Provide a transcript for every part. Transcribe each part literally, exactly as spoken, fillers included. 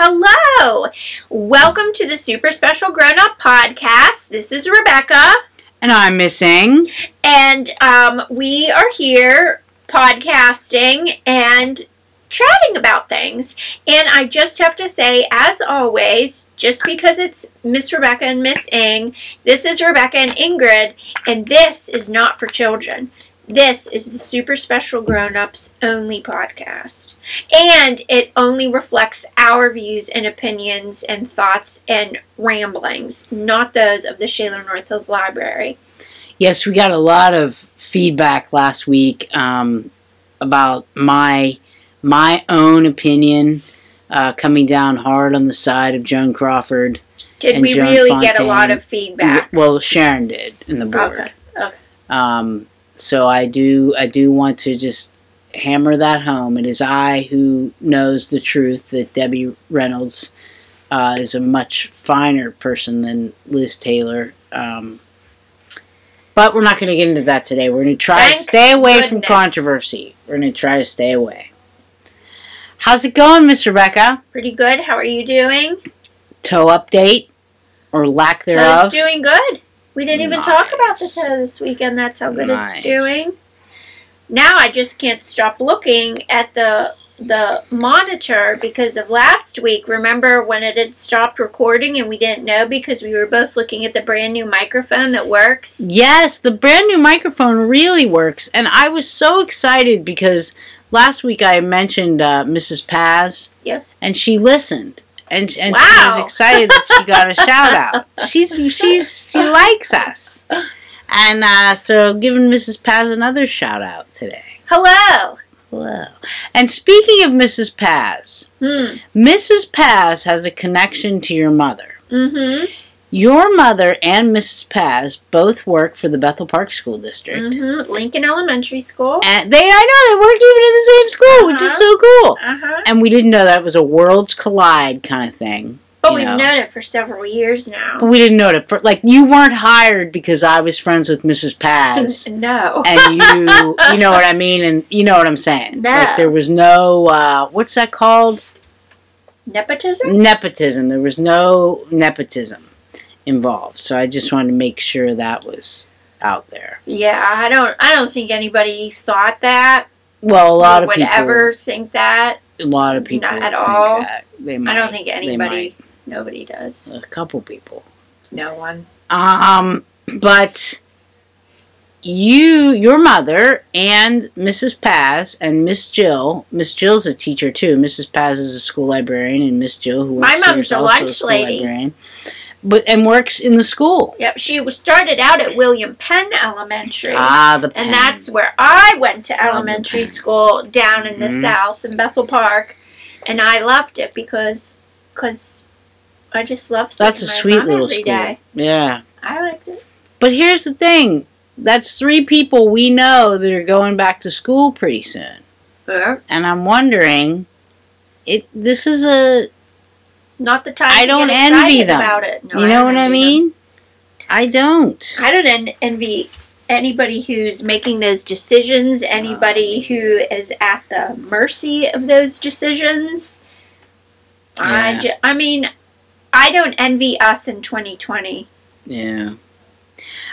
Hello! Welcome to the Super Special Grown-Up Podcast. This is Rebecca. And I'm Miss Ng. And um, we are here podcasting and chatting about things. And I just have to say, as always, just because it's Miss Rebecca and Miss Ng, this is Rebecca and Ingrid, and this is not for children. This is the Super Special Grown-Ups only podcast, and it only reflects our views and opinions and thoughts and ramblings, not those of the Shaler North Hills Library. Yes, we got a lot of feedback last week um, about my my own opinion uh, coming down hard on the side of Joan Crawford. Did and we Joan really Fontaine. Get a lot of feedback? Well, Sharon did in the board. Okay. Okay. Um, So I do I do want to just hammer that home. It is I who knows the truth that Debbie Reynolds uh, is a much finer person than Liz Taylor. Um, but we're not going to get into that today. We're going to try Thank to stay away goodness. from controversy. We're going to try to stay away. How's it going, Miss Rebecca? Pretty good. How are you doing? Toe update or lack thereof. Toe's doing good. We didn't even nice. talk about the toe this weekend. That's how good nice. it's doing. Now I just can't stop looking at the the monitor because of last week. Remember when it had stopped recording and we didn't know because we were both looking at the brand new microphone that works? Yes, the brand new microphone really works. And I was so excited because last week I mentioned uh, Missus Paz. Yep. And she listened. And, and wow. she was excited that she got a shout-out. She's she's She likes us. And uh, so giving Missus Paz another shout-out today. Hello. Hello. And speaking of Missus Paz, hmm. Missus Paz has a connection to your mother. Mm-hmm. Your mother and Missus Paz both work for the Bethel Park School District. Mm-hmm. Lincoln Elementary School. And they, I know, they work even in the same school, uh-huh. which is so cool. Uh-huh. And we didn't know that it was a worlds collide kind of thing. But we've know. known it for several years now. But we didn't know it. For, like, you weren't hired because I was friends with Missus Paz. No. And you, you know what I mean, and you know what I'm saying. No. Like, there was no, uh, what's that called? Nepotism? Nepotism. There was no nepotism involved, so I just wanted to make sure that was out there. Yeah, I don't. I don't think anybody thought that. Well, a lot of people would ever think that. A lot of people not at think all. That. They might, I don't think anybody. Nobody does. A couple people. No one. Um, but you, your mother, and Missus Paz and Miss Jill. Miss Jill's a teacher too. Missus Paz is a school librarian, and Miss Jill, who works my mom's there, is a lunch also a lady. Librarian. But and works in the school. Yep, she was started out at William Penn Elementary. Ah, the Penn. And that's where I went to elementary school down in mm-hmm. the south in Bethel Park. And I loved it because cause I just loved seeing that's a my sweet mom little every school. Day. Yeah. I liked it. But here's the thing. That's three people we know that are going back to school pretty soon. Yeah. And I'm wondering, it. this is a... Not the time I to don't get excited envy them. About it. No, you know I what I mean? Them. I don't. I don't en- envy anybody who's making those decisions, anybody who is at the mercy of those decisions. Yeah. I, ju- I mean, I don't envy us in twenty twenty. Yeah.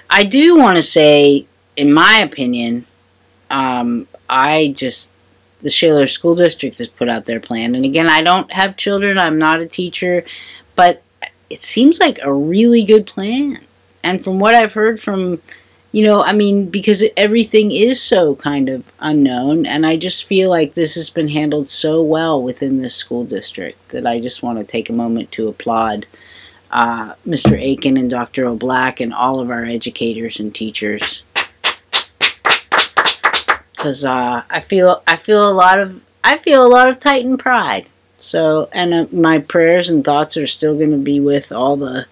I do want to say, in my opinion, um, I just... The Shaler School District has put out their plan. And again, I don't have children. I'm not a teacher. But it seems like a really good plan. And from what I've heard from, you know, I mean, because everything is so kind of unknown. And I just feel like this has been handled so well within this school district that I just want to take a moment to applaud uh, Mister Aiken and Doctor O'Black and all of our educators and teachers. Because uh, I feel I feel a lot of I feel a lot of Titan pride. So and uh, my prayers and thoughts are still going to be with all the,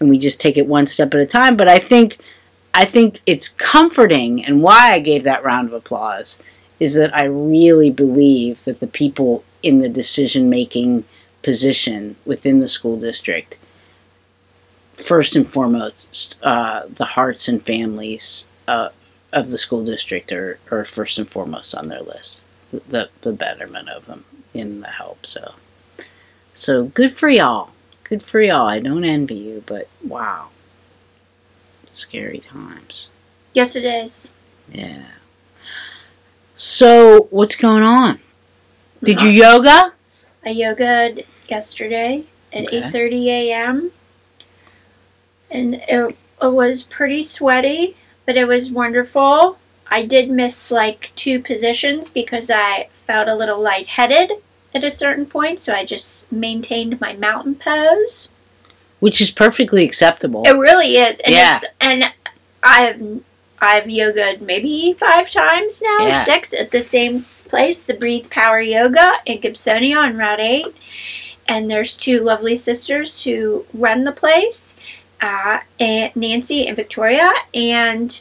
and we just take it one step at a time. But I think I think it's comforting, and why I gave that round of applause is that I really believe that the people in the decision making position within the school district, first and foremost, uh, the hearts and families. Uh, of the school district are, are first and foremost on their list. The, the the betterment of them in the help. So So good for y'all. Good for y'all. I don't envy you, but wow. Scary times. Yes, it is. Yeah. So, what's going on? Did you yoga? I yogaed yesterday at okay. eight thirty a m And it, it was pretty sweaty, but it was wonderful. I did miss like two positions because I felt a little lightheaded at a certain point, so I just maintained my mountain pose. Which is perfectly acceptable. It really is. And yeah. It's, and I've I've yogaed maybe five times now, yeah. six at the same place, the Breathe Power Yoga in Gibsonia on Route eight. And there's two lovely sisters who run the place, uh, and Nancy and Victoria, and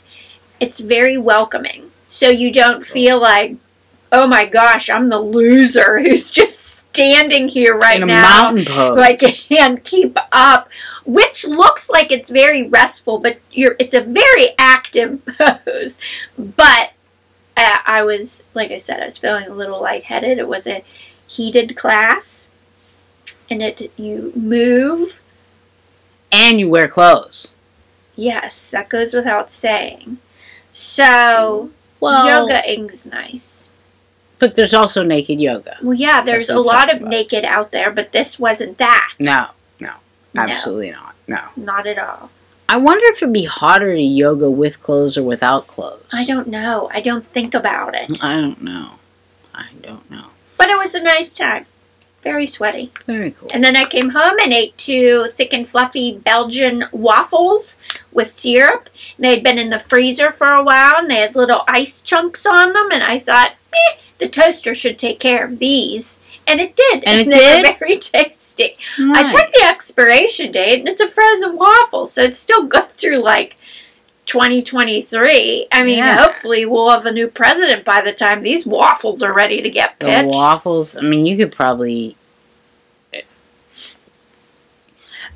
it's very welcoming. So you don't feel like, oh my gosh, I'm the loser who's just standing here right in a now. Mountain pose. Like I can't keep up. Which looks like it's very restful, but you're it's a very active pose. But uh, I was, like I said, I was feeling a little lightheaded. It was a heated class. And it you move. And you wear clothes. Yes, that goes without saying. So, well, yogaing's nice. But there's also naked yoga. Well, yeah, there's a lot of naked out there, but this wasn't that. No, no, absolutely not. No. Not at all. I wonder if it'd be hotter to yoga with clothes or without clothes. I don't know. I don't think about it. I don't know. I don't know. But it was a nice time. Very sweaty. Very cool. And then I came home and ate two thick and fluffy Belgian waffles with syrup. And they'd been in the freezer for a while, and they had little ice chunks on them, and I thought, eh, the toaster should take care of these. And it did. And, and it they did? Were very tasty. Nice. I checked the expiration date, and it's a frozen waffle, so it's still good through, like, twenty twenty-three. I mean, yeah. Hopefully we'll have a new president by the time these waffles are ready to get pitched. The waffles, I mean, you could probably...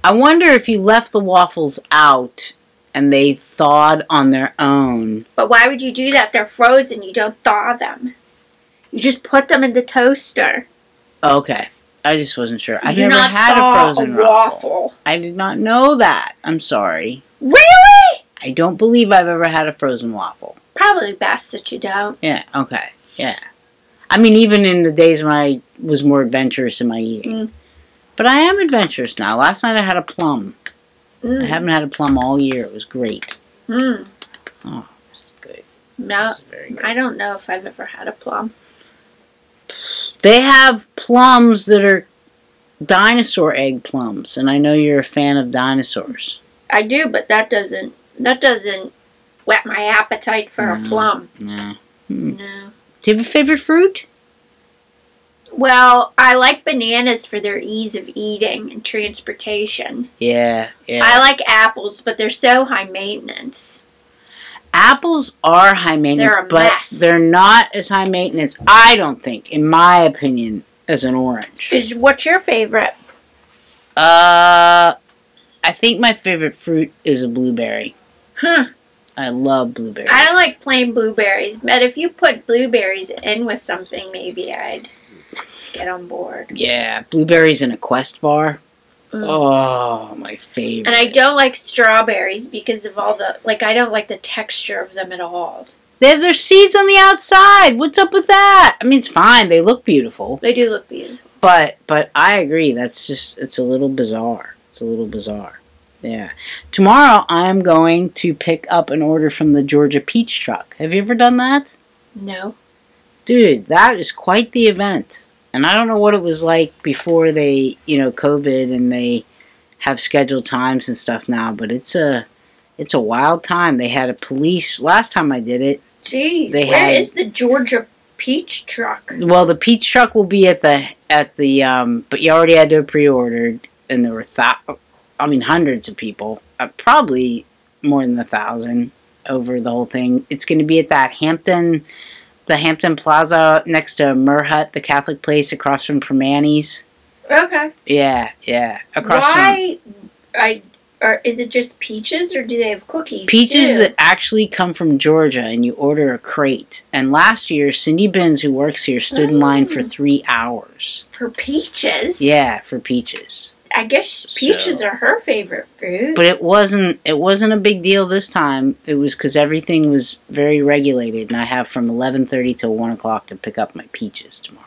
I wonder if you left the waffles out... And they thawed on their own. But why would you do that? They're frozen. You don't thaw them. You just put them in the toaster. Okay. I just wasn't sure. I've never had a frozen waffle. I did not know that. I'm sorry. Really? I don't believe I've ever had a frozen waffle. Probably best that you don't. Yeah. Okay. Yeah. I mean, even in the days when I was more adventurous in my eating. Mm. But I am adventurous now. Last night I had a plum. Mm. I haven't had a plum all year. It was great. Mm. Oh, it was good. No, was very good. I don't know if I've ever had a plum. They have plums that are dinosaur egg plums, and I know you're a fan of dinosaurs. I do, but that doesn't that doesn't whet my appetite for no, a plum. No. Mm. No. Do you have a favorite fruit? Well, I like bananas for their ease of eating and transportation. Yeah, yeah. I like apples, but they're so high maintenance. Apples are high maintenance, they're a but mess. They're not as high maintenance, I don't think, in my opinion, as an orange. Is, what's your favorite? Uh, I think my favorite fruit is a blueberry. Huh. I love blueberries. I don't like plain blueberries, but if you put blueberries in with something, maybe I'd... get on board. Yeah, blueberries in a Quest bar. Mm. Oh, my favorite. And I don't like strawberries because of all the, like, I don't like the texture of them at all. They have their seeds on the outside. What's up with that? I mean, it's fine. They look beautiful. They do look beautiful. But, but I agree. That's just, it's a little bizarre. It's a little bizarre. Yeah. Tomorrow, I'm going to pick up an order from the Georgia Peach Truck. Have you ever done that? No. Dude, that is quite the event. And I don't know what it was like before they, you know, COVID, and they have scheduled times and stuff now. But it's a, it's a wild time. They had a police, last time I did it. Jeez, they where had, is the Georgia Peach Truck? Well, the Peach Truck will be at the, at the, um, but you already had to have pre-ordered. And there were, th- I mean, hundreds of people. Uh, probably more than a thousand over the whole thing. It's going to be at that Hampton... the Hampton Plaza next to Murhut, the Catholic place across from Permanis. Okay. Yeah, yeah. Across Why, from... I, Or is it just peaches, or do they have cookies? Peaches that actually come from Georgia, and you order a crate. And last year, Cindy Benz, who works here, stood mm. in line for three hours. For peaches? Yeah, for peaches. I guess peaches so. Are her favorite fruit. But it wasn't it wasn't a big deal this time. It was because everything was very regulated, and I have from eleven thirty till one o'clock to pick up my peaches tomorrow.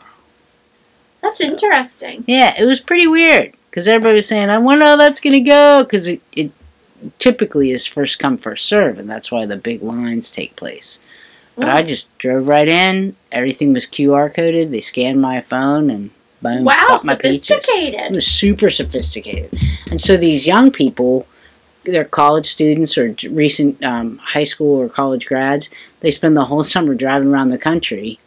That's so interesting. Yeah, it was pretty weird. Because everybody was saying, I wonder how that's going to go. Because it, it typically is first come, first serve. And that's why the big lines take place. But wow. I just drove right in. Everything was Q R coded. They scanned my phone and boom. Wow, sophisticated. Peaches. It was super sophisticated. And so these young people, they're college students or recent um, high school or college grads. They spend the whole summer driving around the country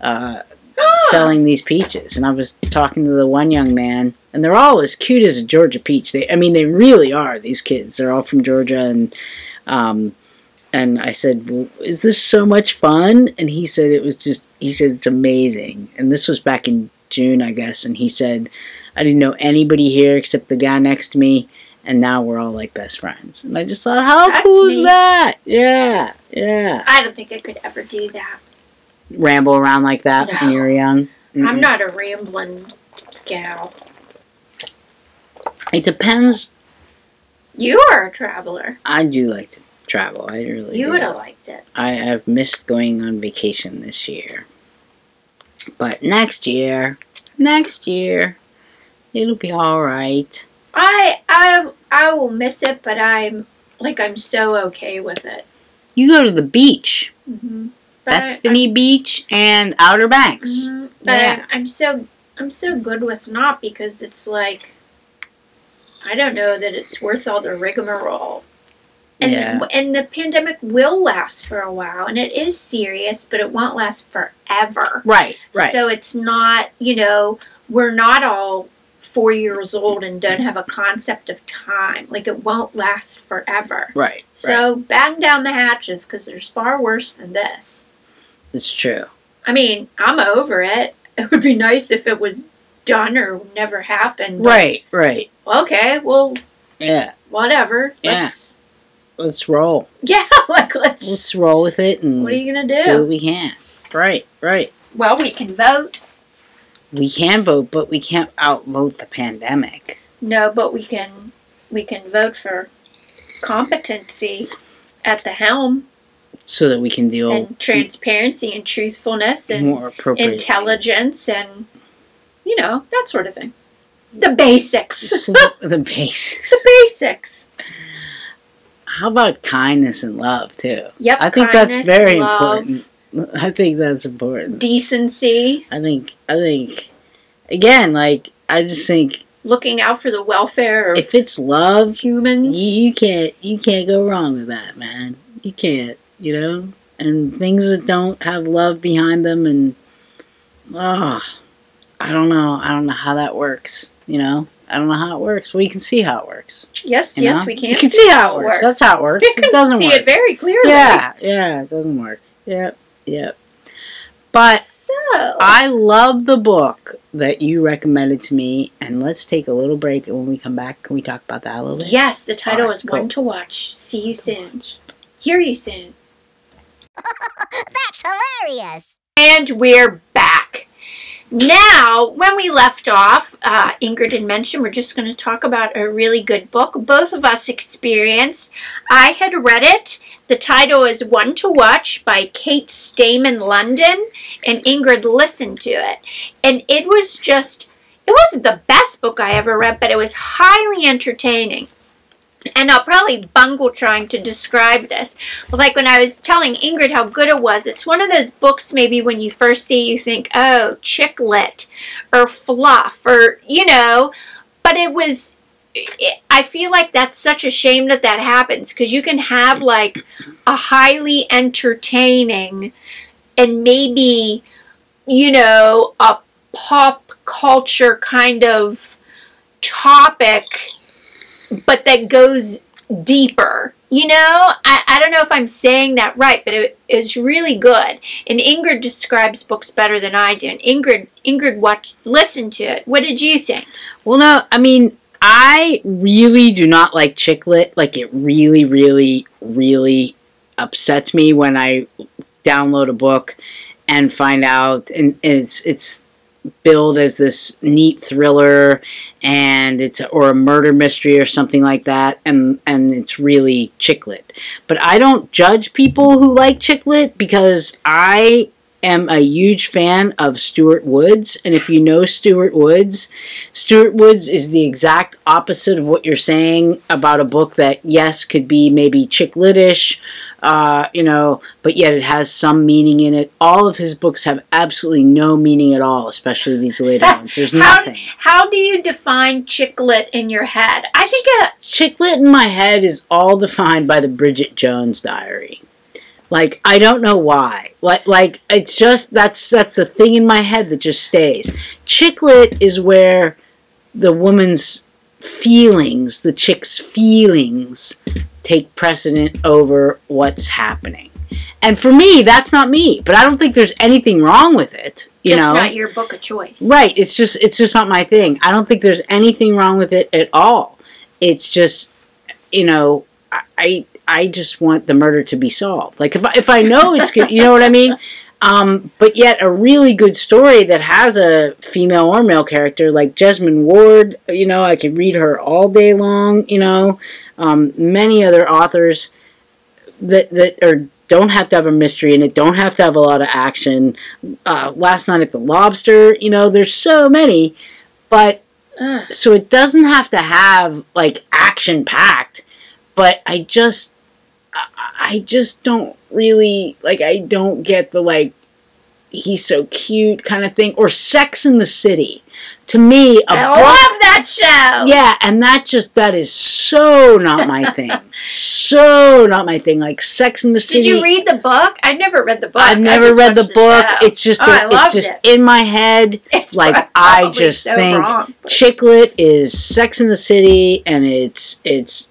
uh, ah. selling these peaches. And I was talking to the one young man. And they're all as cute as a Georgia peach. They, I mean, they really are, these kids. They're all from Georgia. And um, and I said, well, is this so much fun? And he said it was just, he said, it's amazing. And this was back in June, I guess. And he said, I didn't know anybody here except the guy next to me. And now we're all like best friends. And I just thought, how That's cool neat. Is that? Yeah, yeah. I don't think I could ever do that. Ramble around like that no. when you were young? Mm-mm. I'm not a rambling gal. It depends. You are a traveler. I do like to travel. I really You do. Would have liked it. I have missed going on vacation this year. But next year, next year, it'll be all right. I I I will miss it, but I'm like I'm so okay with it. You go to the beach. Mm-hmm. Bethany I, Beach and Outer Banks. Mm-hmm. But yeah. I, I'm so I'm so good with not because it's like I don't know that it's worth all the rigmarole. And, yeah. the, and the pandemic will last for a while. And it is serious, but it won't last forever. Right, right. So it's not, you know, we're not all four years old and don't have a concept of time. Like, it won't last forever. Right, So right. batten down the hatches because there's far worse than this. It's true. I mean, I'm over it. It would be nice if it was done or never happened. Right, right. Okay, well, yeah, whatever. Yeah. Let's let's roll. Yeah, like let's let's roll with it. And what are you gonna do? Do what we can. Right, right. Well, we can vote. We can vote, but we can't outvote the pandemic. No, but we can we can vote for competency at the helm, so that we can deal and transparency and truthfulness and more appropriate intelligence and you know that sort of thing. The basics. the basics. The basics. How about kindness and love, too? Yep, I think kindness, that's very love, important. I think that's important. Decency. I think, I think, again, like, I just think... Looking out for the welfare of... If it's love... Humans. You, you can't, you can't go wrong with that, man. You can't, you know? And things that don't have love behind them and... Ah, oh, I don't know. I don't know how that works. You know, I don't know how it works. Well, you can see how it works. Yes, you yes, know? we can. You can see, see how it works. works. That's how it works. You can it doesn't see work. it very clearly. Yeah, yeah, it doesn't work. Yep, yep. But so. I love the book that you recommended to me, and let's take a little break, and when we come back, can we talk about that a little bit? Yes, the title right, is cool. One to Watch. See you soon. Hear you soon. That's hilarious. And we're back. Now, when we left off, uh, Ingrid had mentioned we're just going to talk about a really good book both of us experienced. I had read it. The title is One to Watch by Kate Stayman-London, and Ingrid listened to it. And it was just, it wasn't the best book I ever read, but it was highly entertaining. And I'll probably bungle trying to describe this. But like when I was telling Ingrid how good it was, it's one of those books maybe when you first see you think, oh, chick lit or fluff or, you know. But it was, it, I feel like that's such a shame that that happens because you can have like a highly entertaining and maybe, you know, a pop culture kind of topic but that goes deeper, you know? I, I don't know if I'm saying that right, but it is really good. And Ingrid describes books better than I do. And Ingrid, Ingrid watched, listened to it. What did you think? Well, no, I mean, I really do not like chick lit. Like, it really, really, really upsets me when I download a book and find out, and it's it's billed as this neat thriller, and it's or a murder mystery or something like that, and and it's really chick lit. But I don't judge people who like chick lit, because I am a huge fan of Stuart Woods, and if you know Stuart Woods, Stuart Woods is the exact opposite of what you're saying about a book that, yes, could be maybe chick lit-ish, uh, you know, but yet it has some meaning in it. All of his books have absolutely no meaning at all, especially these later ones. There's how, nothing. How do you define chick lit in your head? I think a- chick lit in my head is all defined by the Bridget Jones Diary. Like, I don't know why. Like, like it's just, that's that's the thing in my head that just stays. Chick lit is where the woman's feelings, the chick's feelings, take precedent over what's happening. And for me, that's not me. But I don't think there's anything wrong with it. You just know? Not your book of choice. Right. It's just, it's just not my thing. I don't think there's anything wrong with it at all. It's just, you know, I... I I just want the murder to be solved. Like, if I, if I know it's good, you know what I mean? Um, but yet a really good story that has a female or male character, like Jesmyn Ward, you know, I could read her all day long, you know. Um, many other authors that, that are, don't have to have a mystery in it, don't have to have a lot of action. Uh, Last Night at the Lobster, you know, there's so many. But, uh, so it doesn't have to have, like, action-packed. But I just... I just don't really, like, I don't get the, like, he's so cute kind of thing. Or Sex in the City. To me, a I book, love that show! Yeah, and that just, that is so not my thing. so not my thing. Like, Sex in the City. Did you read the book? I've never read the book. I've never read the book. The it's just, oh, the, it's just it. in my head. It's like, I just so think wrong, chick lit is Sex in the City, and it's, it's,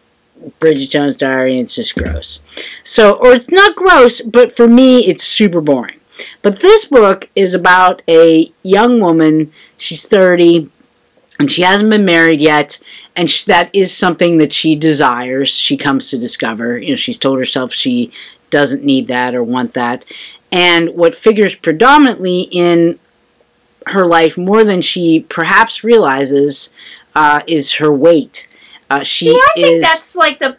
Bridget Jones' Diary, and it's just gross. So, or it's not gross, but for me, it's super boring. But this book is about a young woman. She's thirty, and she hasn't been married yet, and she, that is something that she desires. She comes to discover. You know, she's told herself she doesn't need that or want that. And what figures predominantly in her life, more than she perhaps realizes, uh, is her weight. Uh, she See, I is, think that's like the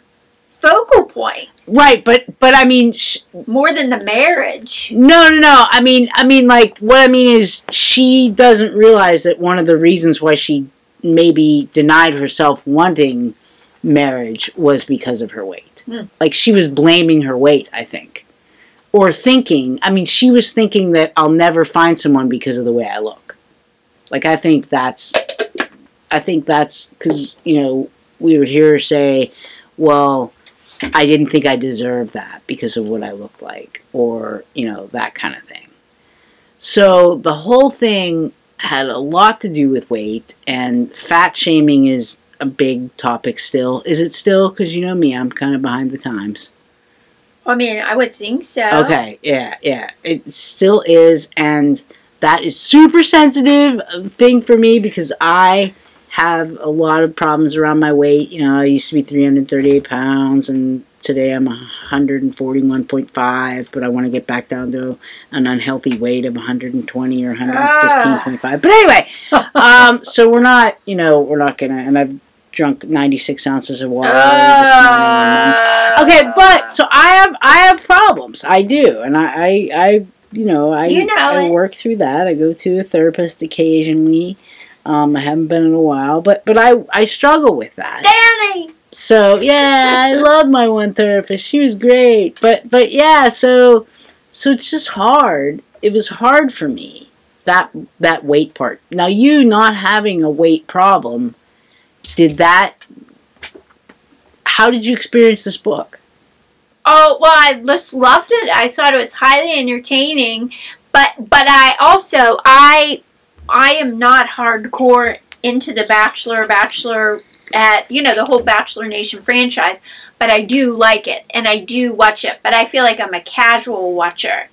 focal point, right? But, but I mean, sh- more than the marriage. No, no, no. I mean, I mean, like what I mean is, she doesn't realize that one of the reasons why she maybe denied herself wanting marriage was because of her weight. Mm. Like, she was blaming her weight, I think, or thinking. I mean, she was thinking that I'll never find someone because of the way I look. Like, I think that's, I think that's because, you know. We would hear her say, well, I didn't think I deserved that because of what I looked like, or, you know, that kind of thing. So the whole thing had a lot to do with weight, and fat shaming is a big topic still. Is it still? Because you know me, I'm kind of behind the times. I mean, I would think so. Okay, yeah, yeah. It still is, and that is super sensitive thing for me, because I... have a lot of problems around my weight. You know, I used to be three hundred thirty-eight pounds, and today I'm one hundred forty-one point five, but I want to get back down to an unhealthy weight of one hundred twenty or one hundred fifteen point five. Ah. But anyway, um, so we're not, you know, we're not going to, and I've drunk ninety-six ounces of water. Ah. This morning. Okay, but, so I have, I have problems. I do, and I, I, I you know, I, you know I work through that. I go to a therapist occasionally. Um, I haven't been in a while, but, but I, I struggle with that. Danny! So, yeah, I love my one therapist. She was great. But, but yeah, so, so it's just hard. It was hard for me, that, that weight part. Now, you not having a weight problem, did that, how did you experience this book? Oh, well, I just loved it. I thought it was highly entertaining, but, but I also, I... I am not hardcore into the Bachelor, Bachelor, at you know, the whole Bachelor Nation franchise, but I do like it, and I do watch it, but I feel like I'm a casual watcher.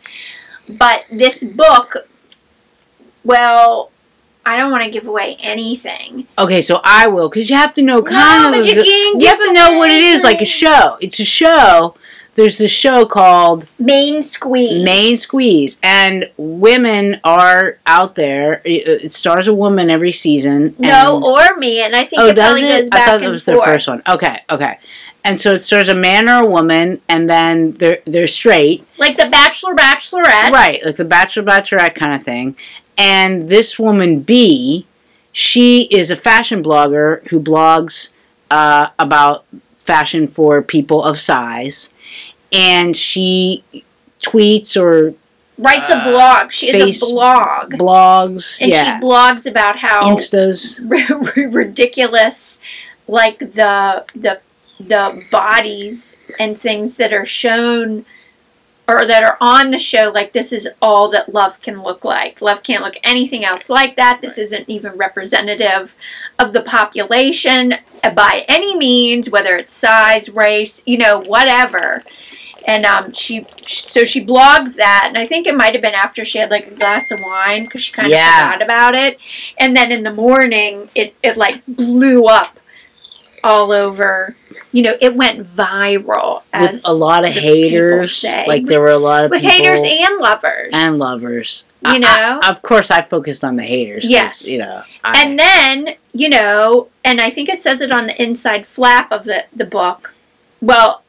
But this book, well, I don't want to give away anything. Okay, so I will, because you have to know kind no, of... But you, the, you give have to know what it is, like a show. It's a show. There's this show called... Main Squeeze. Main Squeeze. And women are out there. It, it stars a woman every season. No, and, or me, and I think oh, it probably it? goes back and forth. I thought it was their first one. Okay, okay. And so it stars a man or a woman, and then they're, they're straight. Like the Bachelor, Bachelorette. Right, like the Bachelor, Bachelorette kind of thing. And this woman, B, she is a fashion blogger who blogs uh, about fashion for people of size. And she tweets or... Writes uh, a blog. She is a blog. Blogs, and yeah. And she blogs about how... Instas. R- ridiculous, like, the the the bodies and things that are shown... or that are on the show, like, this is all that love can look like. Love can't look anything else like that. This isn't even representative of the population by any means, whether it's size, race, you know, whatever. And um, she, so she blogs that, and I think it might have been after she had, like, a glass of wine, because she kind of yeah. forgot about it. And then in the morning, it, it, like, blew up all over. You know, it went viral. As with a lot of haters. Like, there were a lot of with people. With haters and lovers. And lovers. You I, know? I, of course, I focused on the haters. Yes. You know, I, and then, you know, and I think it says it on the inside flap of the, the book. Well,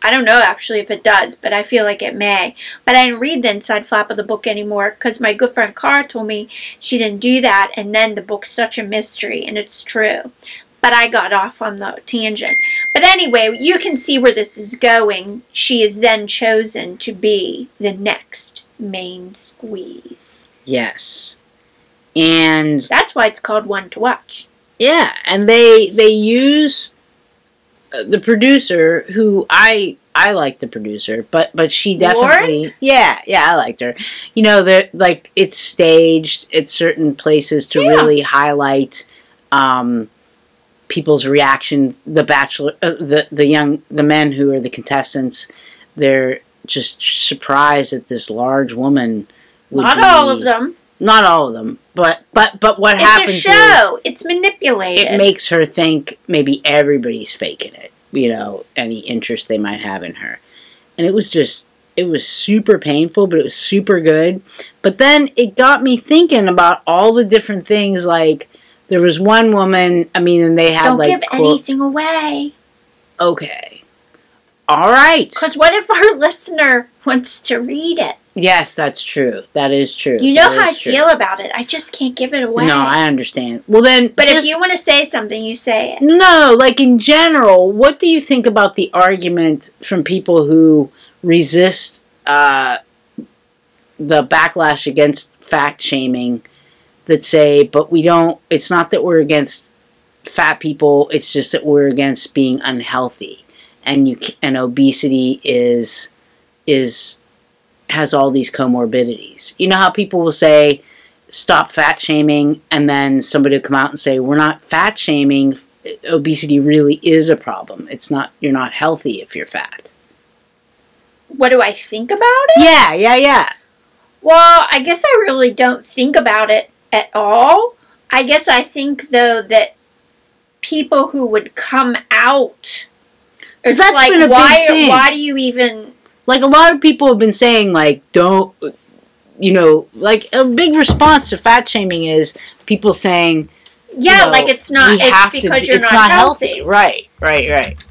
I don't know, actually, if it does, but I feel like it may. But I didn't read the inside flap of the book anymore because my good friend Cara told me she didn't do that, and then the book's such a mystery, and it's true. But I got off on the tangent. But anyway, you can see where this is going. She is then chosen to be the next Main Squeeze. Yes. And... that's why it's called One to Watch. Yeah, and they they use the producer, who I I like the producer, but, but she definitely... Lauren? Yeah, yeah, I liked her. You know, they're like, it's staged at certain places to yeah. really highlight... Um, people's reaction, the bachelor, uh, the the young, the men who are the contestants, they're just surprised at this large woman. Would not be, all of them. Not all of them, but but but what it's happens? It's a show. Is it's manipulated. It makes her think maybe everybody's faking it. You know, any interest they might have in her, and it was just it was super painful, but it was super good. But then it got me thinking about all the different things, like. There was one woman, I mean, and they had, Don't like... Don't give quote, anything away. Okay. All right. Because what if our listener wants to read it? Yes, that's true. That is true. You know that how I true. feel about it. I just can't give it away. No, I understand. Well, then... But just, if you want to say something, you say it. No, like, in general, what do you think about the argument from people who resist uh, the backlash against fact-shaming... that say, but we don't, it's not that we're against fat people, it's just that we're against being unhealthy. And you and obesity is, is has all these comorbidities. You know how people will say, stop fat shaming, and then somebody will come out and say, we're not fat shaming, obesity really is a problem. It's not, you're not healthy if you're fat. What do I think about it? Yeah, yeah, yeah. Well, I guess I really don't think about it at all. I guess I think, though, that people who would come out, it's that's like, been a why, big thing. Why do you even... Like, a lot of people have been saying, like, don't, you know, like, a big response to fat shaming is people saying, yeah, you know, like, it's not, it's because to, you're it's not, not healthy. healthy. Right, right, right.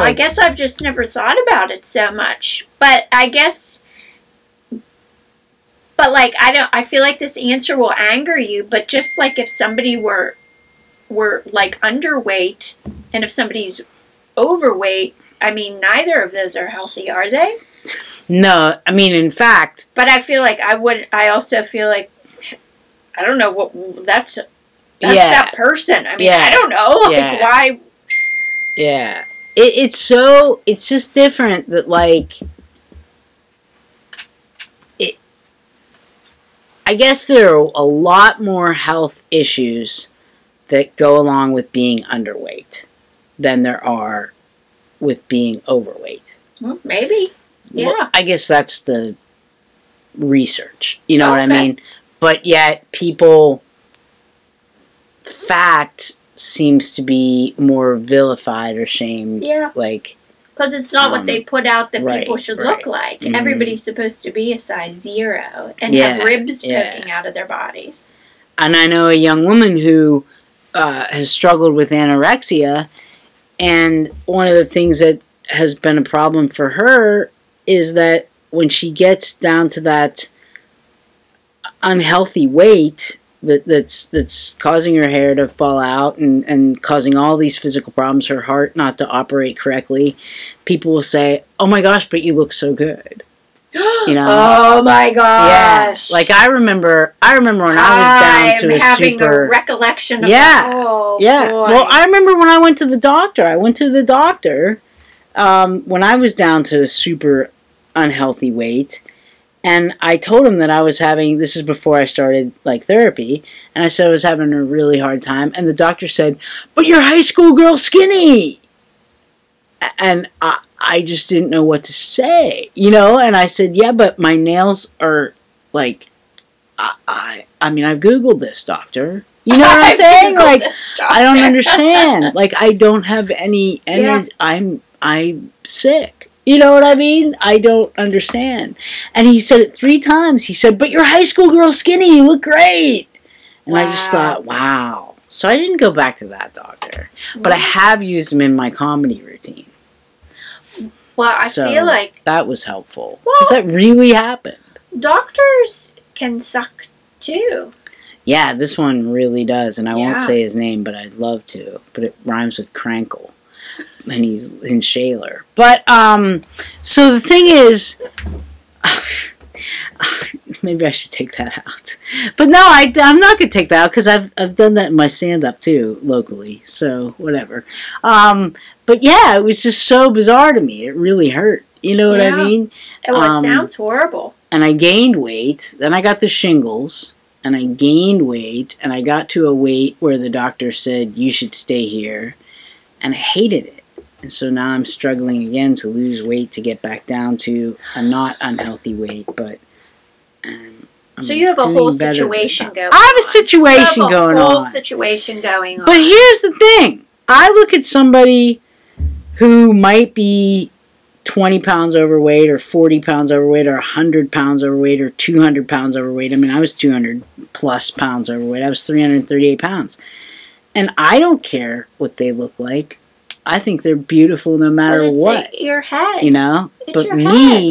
Like, I guess I've just never thought about it so much. But I guess... But, like, I don't, I feel like this answer will anger you, but just, like, if somebody were, were, like, underweight, and if somebody's overweight, I mean, neither of those are healthy, are they? No, I mean, in fact. But I feel like I would, I also feel like, I don't know what, that's, that's yeah. that person. I mean, yeah. I don't know, like, yeah. why. Yeah. It, it's so, it's just different that, like. I guess there are a lot more health issues that go along with being underweight than there are with being overweight. Well, maybe. Yeah. Well, I guess that's the research. You know okay. what I mean? but yet people, fact seems to be more vilified or shamed. Yeah. Like, because it's not um, what they put out that right, people should right. look like. Mm-hmm. Everybody's supposed to be a size zero and yeah, have ribs yeah. poking out of their bodies. And I know a young woman who uh, has struggled with anorexia, and one of the things that has been a problem for her is that when she gets down to that unhealthy weight that, that's that's causing her hair to fall out and, and causing all these physical problems, her heart not to operate correctly, people will say, "Oh my gosh, but you look so good." You know, oh my gosh! Yeah. Like I remember, I remember when I was down to a super. I'm having a recollection of yeah, that. Oh, yeah. Boy. Well, I remember when I went to the doctor. I went to the doctor um, when I was down to a super unhealthy weight, and I told him that I was having. This is before I started like therapy, and I said I was having a really hard time. And the doctor said, "But you're high school girl skinny," and I. I just didn't know what to say, you know? And I said, yeah, but my nails are, like, I I, I mean, I've Googled this, doctor. You know what I'm saying? Googled like, this, I don't understand. Like, I don't have any energy. Yeah. I'm, I'm sick. You know what I mean? I don't understand. And he said it three times. He said, but you're high school girl skinny. You look great. And wow. I just thought, wow. So I didn't go back to that doctor. But I have used him in my comedy routine. Well, I so feel like... that was helpful. Because well, that really happened. Doctors can suck, too. Yeah, this one really does. And I yeah. won't say his name, but I'd love to. But it rhymes with Crankle. And he's in Shaler. But, um... so the thing is... maybe I should take that out. But no, I, I'm not going to take that out. Because I've, I've done that in my stand-up, too, locally. So, whatever. Um... But yeah, it was just so bizarre to me. It really hurt. You know what yeah. I mean? Oh, it um, sounds horrible. And I gained weight. Then I got the shingles. And I gained weight. And I got to a weight where the doctor said, you should stay here. And I hated it. And so now I'm struggling again to lose weight to get back down to a not unhealthy weight. But um, I'm So you have a whole situation going on. I have a situation going on. You have a whole situation going on. But here's the thing. I look at somebody... who might be twenty pounds overweight or forty pounds overweight or one hundred pounds overweight or two hundred pounds overweight. I mean, I was two hundred plus pounds overweight. I was three hundred thirty-eight pounds. And I don't care what they look like. I think they're beautiful no matter well, it's what. It's your head. You know? It's but your me,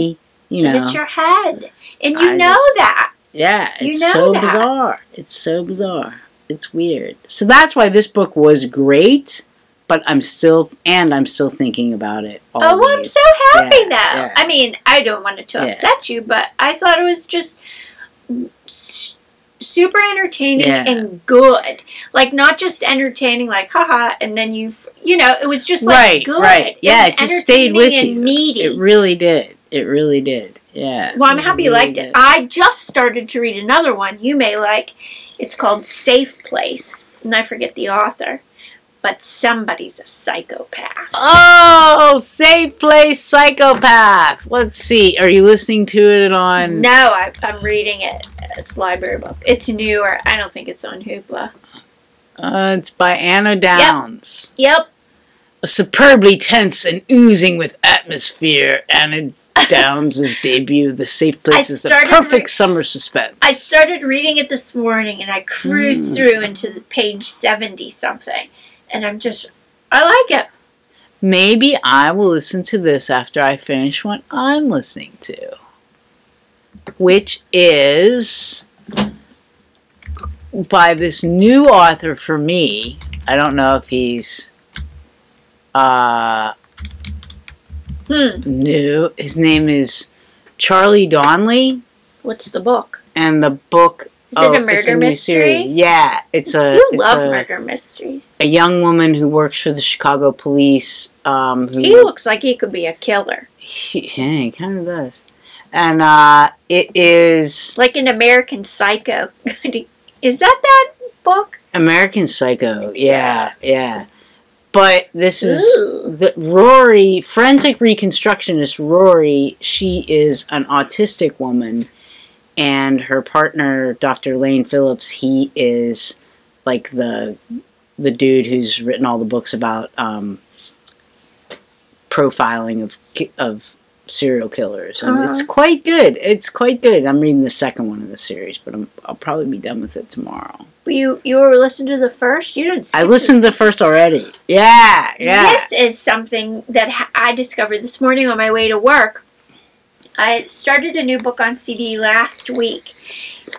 head. You know. It's your head. And you I know just, that. Yeah. It's you know so that. bizarre. It's so bizarre. It's weird. So that's why this book was great. But I'm still, and I'm still thinking about it. Always. Oh, well, I'm so happy yeah, though. Yeah. I mean, I don't want it to yeah. upset you, but I thought it was just s- super entertaining yeah. and good. Like, not just entertaining, like, haha, and then you, you know, it was just like right, good. Right. Yeah, it, it just stayed with and you. Meaty. It really did. It really did. Yeah. Well, I'm happy really you liked did. it. I just started to read another one you may like. It's called Safe Place, and I forget the author. But somebody's a psychopath. Oh, Safe Place Psychopath. Let's see. Are you listening to it on... No, I, I'm reading it. It's a library book. It's newer. I don't think it's on Hoopla. Uh, it's by Anna Downs. Yep. yep. A superbly tense and oozing with atmosphere, Anna Downs' debut, The Safe Place, is the perfect re- summer suspense. I started reading it this morning, and I cruised mm. through into the page seventy-something. And I'm just, I like it. Maybe I will listen to this after I finish what I'm listening to. Which is by this new author for me. I don't know if he's uh, hmm. new. His name is Charlie Donnelly. What's the book? And the book Is oh, it a murder it's a mystery? Series. Yeah, it's a. You it's love a, murder mysteries. A young woman who works for the Chicago police. Um, who he looks like he could be a killer. He, yeah, he kind of does. And uh, it is like an American Psycho. Is that that book? American Psycho. Yeah, yeah. But this is the, Rory, forensic reconstructionist Rory. She is an autistic woman. and her partner, Doctor Lane Phillips, he is like the the dude who's written all the books about um, profiling of of serial killers, and uh-huh. it's quite good. It's quite good. I'm reading the second one of the series, but I'm, I'll probably be done with it tomorrow. But you you were listening to the first? You didn't. I listened to the first already. Yeah, yeah. This is something that I discovered this morning on my way to work. I started a new book on C D last week,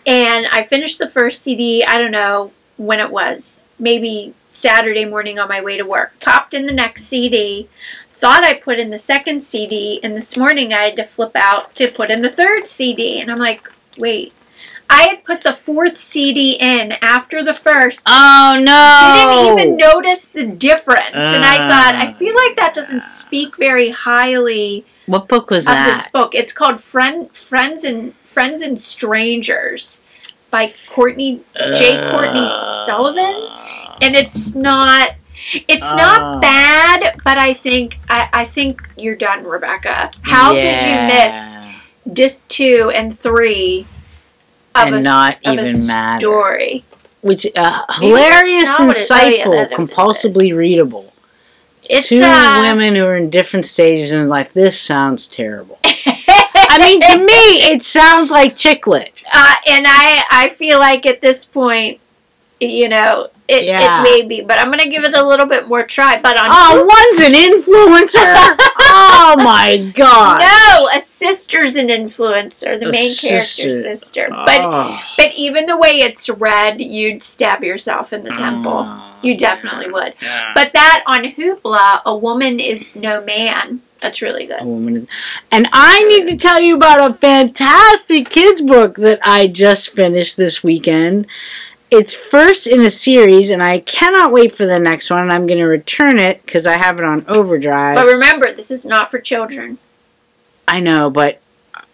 and I finished the first C D, I don't know when it was, maybe Saturday morning on my way to work. Popped in the next C D, thought I put in the second C D, and this morning I had to flip out to put in the third C D, and I'm like, wait, I had put the fourth C D in after the first. Oh, no. Didn't even notice the difference, uh, and I thought, I feel like that doesn't speak very highly. What book was that? Of this book. It's called Friend, Friends and Friends and Strangers by Courtney J. Courtney uh, Sullivan. And it's not it's uh, not bad, but I think I, I think you're done, Rebecca. How yeah. did you miss disc two and three of and a, not of even a story? Matter. Which uh, hilarious, insightful, oh, yeah, compulsively readable. It's, Two uh, women who are in different stages in life. This sounds terrible. I mean, to me, it sounds like chick lit. Uh, and I, I feel like at this point, you know, it, yeah. it may be. But I'm going to give it a little bit more try. But on Oh, one's an influencer. Oh, my God. No, a sister's an influencer. The a main sister. character's sister. Oh. But, but even the way it's read, you'd stab yourself in the oh. temple. You definitely would. Yeah. But that on Hoopla, A Woman Is No Man. That's really good. A woman is, and I need to tell you about a fantastic kids book that I just finished this weekend. It's first in a series, and I cannot wait for the next one. And I'm going to return it because I have it on overdrive. But remember, this is not for children. I know, but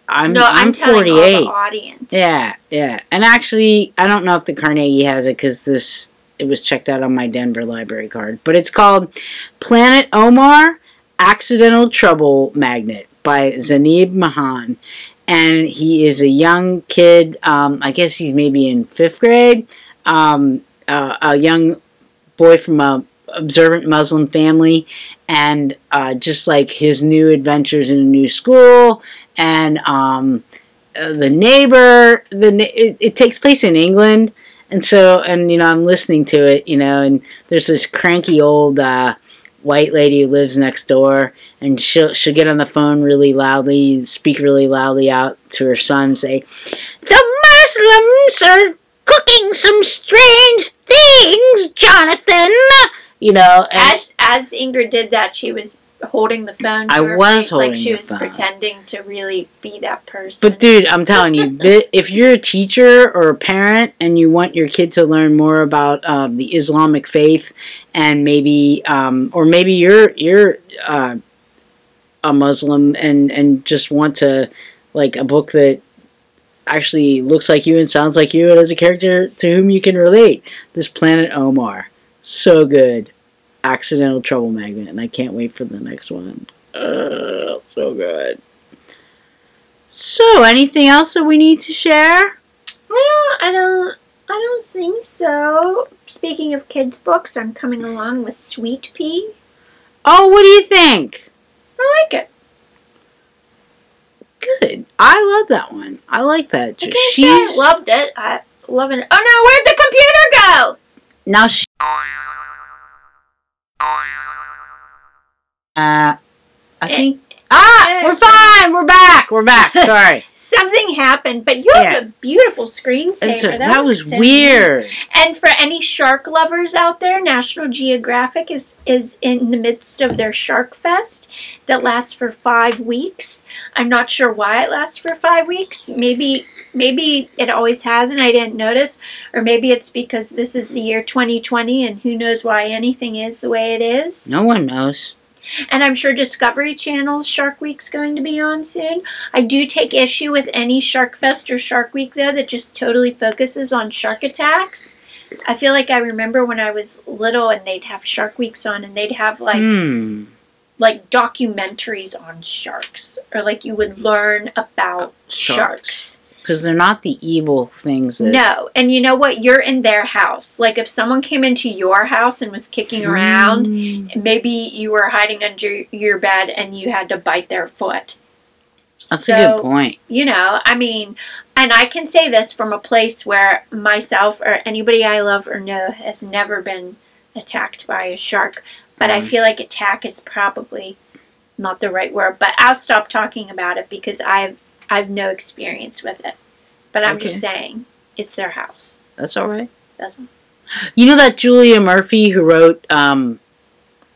I'm no, I'm, I'm telling forty-eight. All the audience. Yeah, yeah. And actually, I don't know if the Carnegie has it because this... It was checked out on my Denver library card. But it's called Planet Omar, Accidental Trouble Magnet by Zanib Mahan. And he is a young kid. Um, I guess he's maybe in fifth grade. Um, uh, a young boy from a observant Muslim family. And uh, just like his new adventures in a new school. And um, uh, the neighbor. The na- it, it takes place in England. And so, and, you know, I'm listening to it, you know, and there's this cranky old uh, white lady who lives next door, and she'll, she'll get on the phone really loudly, speak really loudly out to her son and say, "The Muslims are cooking some strange things, Jonathan!" You know. And as, as Ingrid did that, she was holding the phone to I her was face, holding like she was phone. pretending to really be that person. But dude, I'm telling you, if you're a teacher or a parent and you want your kid to learn more about uh, the Islamic faith, and maybe, um, or maybe you're you're uh, a Muslim and and just want to like a book that actually looks like you and sounds like you and has a character to whom you can relate. This Planet Omar, so good. Accidental Trouble Magnet, and I can't wait for the next one. Uh, so good. So, anything else that we need to share? I don't, I don't, I don't think so. Speaking of kids' books, I'm coming along with Sweet Pea. Oh, what do you think? I like it. Good. I love that one. I like that. Just, I can't she's... say I loved it. I love it. Oh no, where'd the computer go? Now she... Uh, I think... It, ah! It, we're fine! We're back! We're back! Sorry. Something happened, but you have yeah. a beautiful screensaver. A, that, that was weird. Amazing. And for any shark lovers out there, National Geographic is, is in the midst of their Shark Fest that lasts for five weeks. I'm not sure why it lasts for five weeks. Maybe, maybe it always has and I didn't notice. Or maybe it's because this is the year twenty twenty and who knows why anything is the way it is. No one knows. And I'm sure Discovery Channel's Shark Week's going to be on soon. I do take issue with any Shark Fest or Shark Week, though, that just totally focuses on shark attacks. I feel like I remember when I was little and they'd have Shark Weeks on and they'd have, like, mm. like documentaries on sharks. Or, like, you would learn about sharks. sharks. Because they're not the evil things. That no. And you know what? You're in their house. Like, if someone came into your house and was kicking around, mm. maybe you were hiding under your bed and you had to bite their foot. That's so, a good point. You know, I mean, and I can say this from a place where myself or anybody I love or know has never been attacked by a shark. But mm. I feel like attack is probably not the right word. But I'll stop talking about it because I've... I've no experience with it. But I'm okay. just saying, it's their house. That's all right. Doesn't. You know that Julia Murphy who wrote um,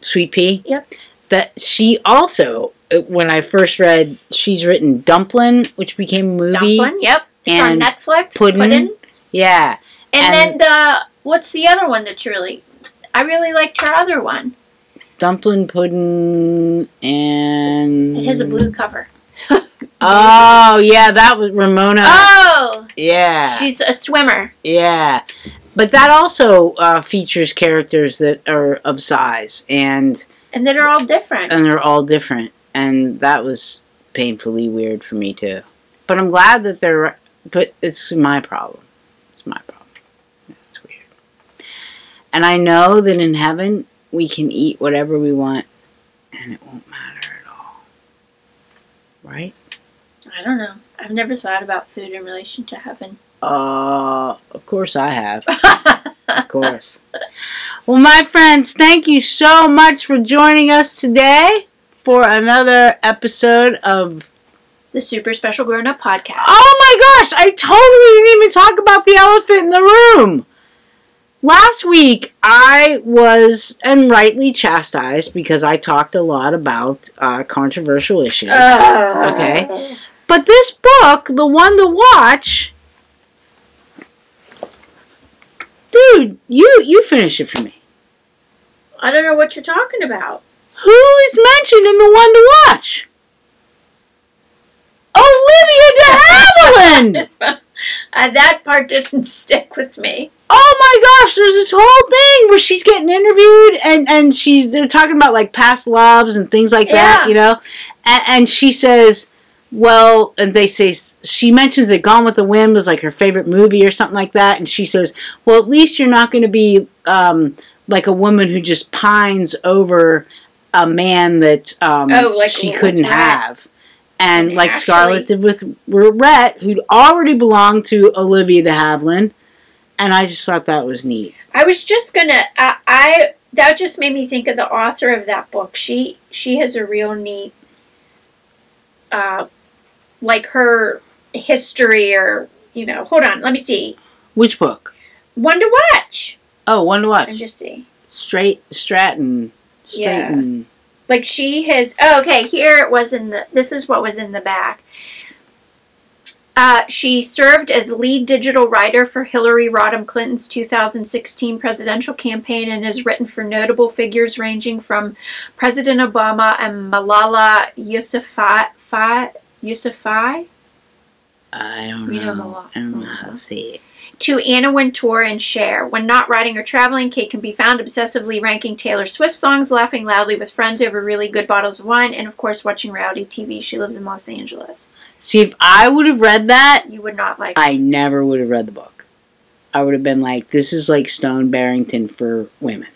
Sweet Pea? Yep. That she also, when I first read, she's written Dumplin', which became a movie. Dumplin', yep. It's on Netflix. Puddin'. Puddin'. Yeah. And, and then the, what's the other one that's really, I really liked her other one. Dumplin', Puddin', and... It has a blue cover. Oh, yeah, that was Ramona. Oh! Yeah. She's a swimmer. Yeah. But that also uh, features characters that are of size. And and that are all different. And they're all different. And that was painfully weird for me, too. But I'm glad that they're... But it's my problem. It's my problem. That's weird. And I know that in heaven, we can eat whatever we want. And it won't matter at all. Right? I don't know. I've never thought about food in relation to heaven. Uh, of course I have. Of course. Well, my friends, thank you so much for joining us today for another episode of the Super Special Grown Up Podcast. Oh my gosh, I totally didn't even talk about the elephant in the room. Last week, I was, and rightly chastised, because I talked a lot about uh, controversial issues. Uh. Okay. But this book, The One to Watch, dude, you, you finish it for me. I don't know what you're talking about. Who is mentioned in The One to Watch? Olivia de Havilland! Uh, that part didn't stick with me. Oh my gosh, there's this whole thing where she's getting interviewed and, and she's they're talking about like past loves and things like yeah. that, you know? And, and she says... Well, and they say, she mentions that Gone with the Wind was like her favorite movie or something like that. And she says, well, at least you're not going to be um, like a woman who just pines over a man that um, oh, like she couldn't have. And I mean, like actually, Scarlett did with Rhett, who'd already belonged to Olivia de Havilland. And I just thought that was neat. I was just going to, uh, I that just made me think of the author of that book. She, she has a real neat... Uh, like her history or, you know, hold on, let me see. Which book? One to Watch. Oh, One to Watch. I'm just see. Straight, Stratton. Stratton. Yeah. Like she has, oh, okay, here it was in the, this is what was in the back. Uh, she served as lead digital writer for Hillary Rodham Clinton's two thousand sixteen presidential campaign and has written for notable figures ranging from President Obama and Malala Yousafzai. Fi, Yousafzai? I don't you know. know Malala. I don't know how to say it. To Anna Wintour and Cher. When not writing or traveling, Kate can be found obsessively ranking Taylor Swift songs, laughing loudly with friends over really good bottles of wine, and of course watching reality T V. She lives in Los Angeles. See, if I would have read that... You would not like it. I never would have read the book. I would have been like, this is like Stone Barrington for women.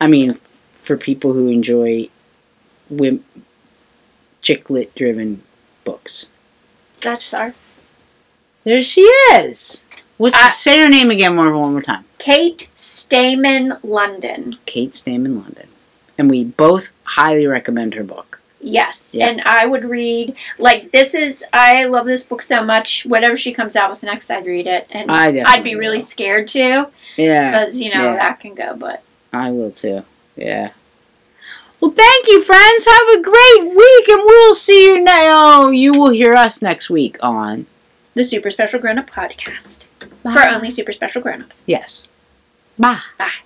I mean, for people who enjoy women... chick-lit-driven books. That's her. There she is. What's uh, say her name again one, one more time. Kate Stayman-London. Kate Stayman-London. And we both highly recommend her book. Yes. Yeah. And I would read, like, this is, I love this book so much. Whatever she comes out with next, I'd read it. And I I'd be really will. scared too. Yeah. Because, you know, yeah. that can go, but. I will too. Yeah. Well, thank you, friends. Have a great week, and we'll see you now. You will hear us next week on the Super Special Grown Up Podcast. Bye. For only Super Special Grown Ups. Yes. Bye. Bye.